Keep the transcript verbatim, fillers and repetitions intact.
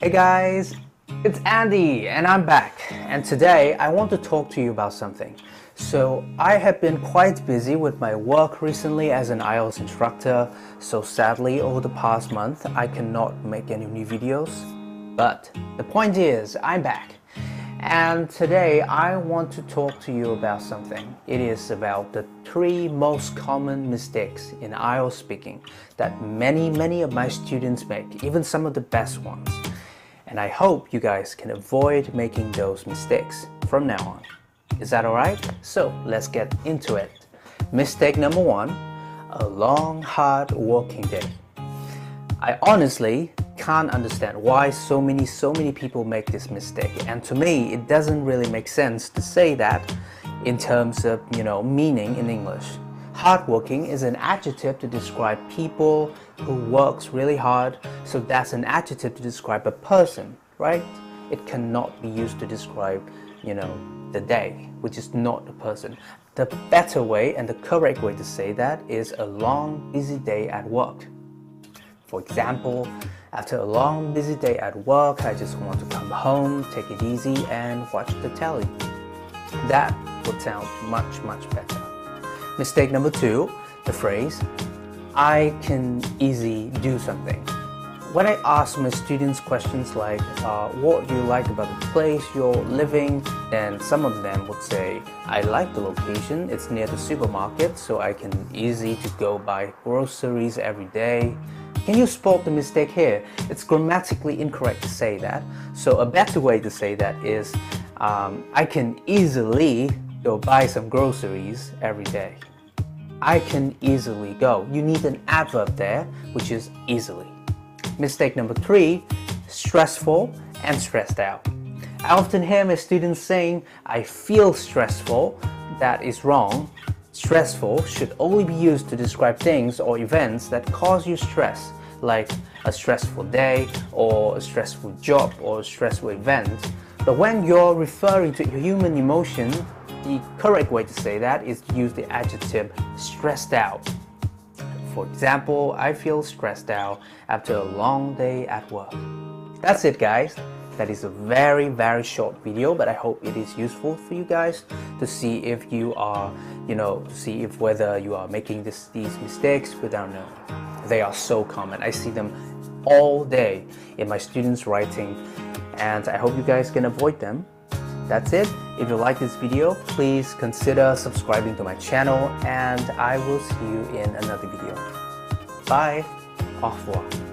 Hey guys, it's Andy and I'm back, and today I want to talk to you about something. So I have been quite busy with my work recently as an I E L T S instructor, so sadly over the past month I cannot make any new videos. But the point is I'm back, and today I want to talk to you about something. It is about the three most common mistakes in I E L T S speaking that many many of my students make, even some of the best ones. And I hope you guys can avoid making those mistakes from now on. Is that alright? So let's get into it. Mistake number one, a long hard working day. I honestly can't understand why so many so many people make this mistake, and to me it doesn't really make sense to say that in terms of, you know, meaning in English. Hardworking is an adjective to describe people who works really hard, so that's an adjective to describe a person, right? It cannot be used to describe, you know, the day, which is not a person. The better way and the correct way to say that is a long, busy day at work. For example, after a long, busy day at work, I just want to come home, take it easy, and watch the telly. That would sound much, much better. Mistake number two, the phrase, I can easily do something. When I ask my students questions like, uh, what do you like about the place you're living? And some of them would say, I like the location, it's near the supermarket, so I can easily to go buy groceries every day. Can you spot the mistake here? It's grammatically incorrect to say that. So a better way to say that is, um, I can easily go buy some groceries every day. I can easily go. You need an adverb there, which is easily. Mistake number three, stressful and stressed out. I often hear my students saying, I feel stressful. That is wrong. Stressful should only be used to describe things or events that cause you stress, like a stressful day or a stressful job or a stressful event. But when you're referring to human emotion, the correct way to say that is to use the adjective stressed out. For example, I feel stressed out after a long day at work. That's it guys. That is a very very short video, but I hope it is useful for you guys to see if you are, you know, to see if whether you are making this, these mistakes without knowing. They are so common. I see them all day in my students' writing, and I hope you guys can avoid them. That's it. If you like this video, please consider subscribing to my channel, and I will see you in another video. Bye. Au revoir.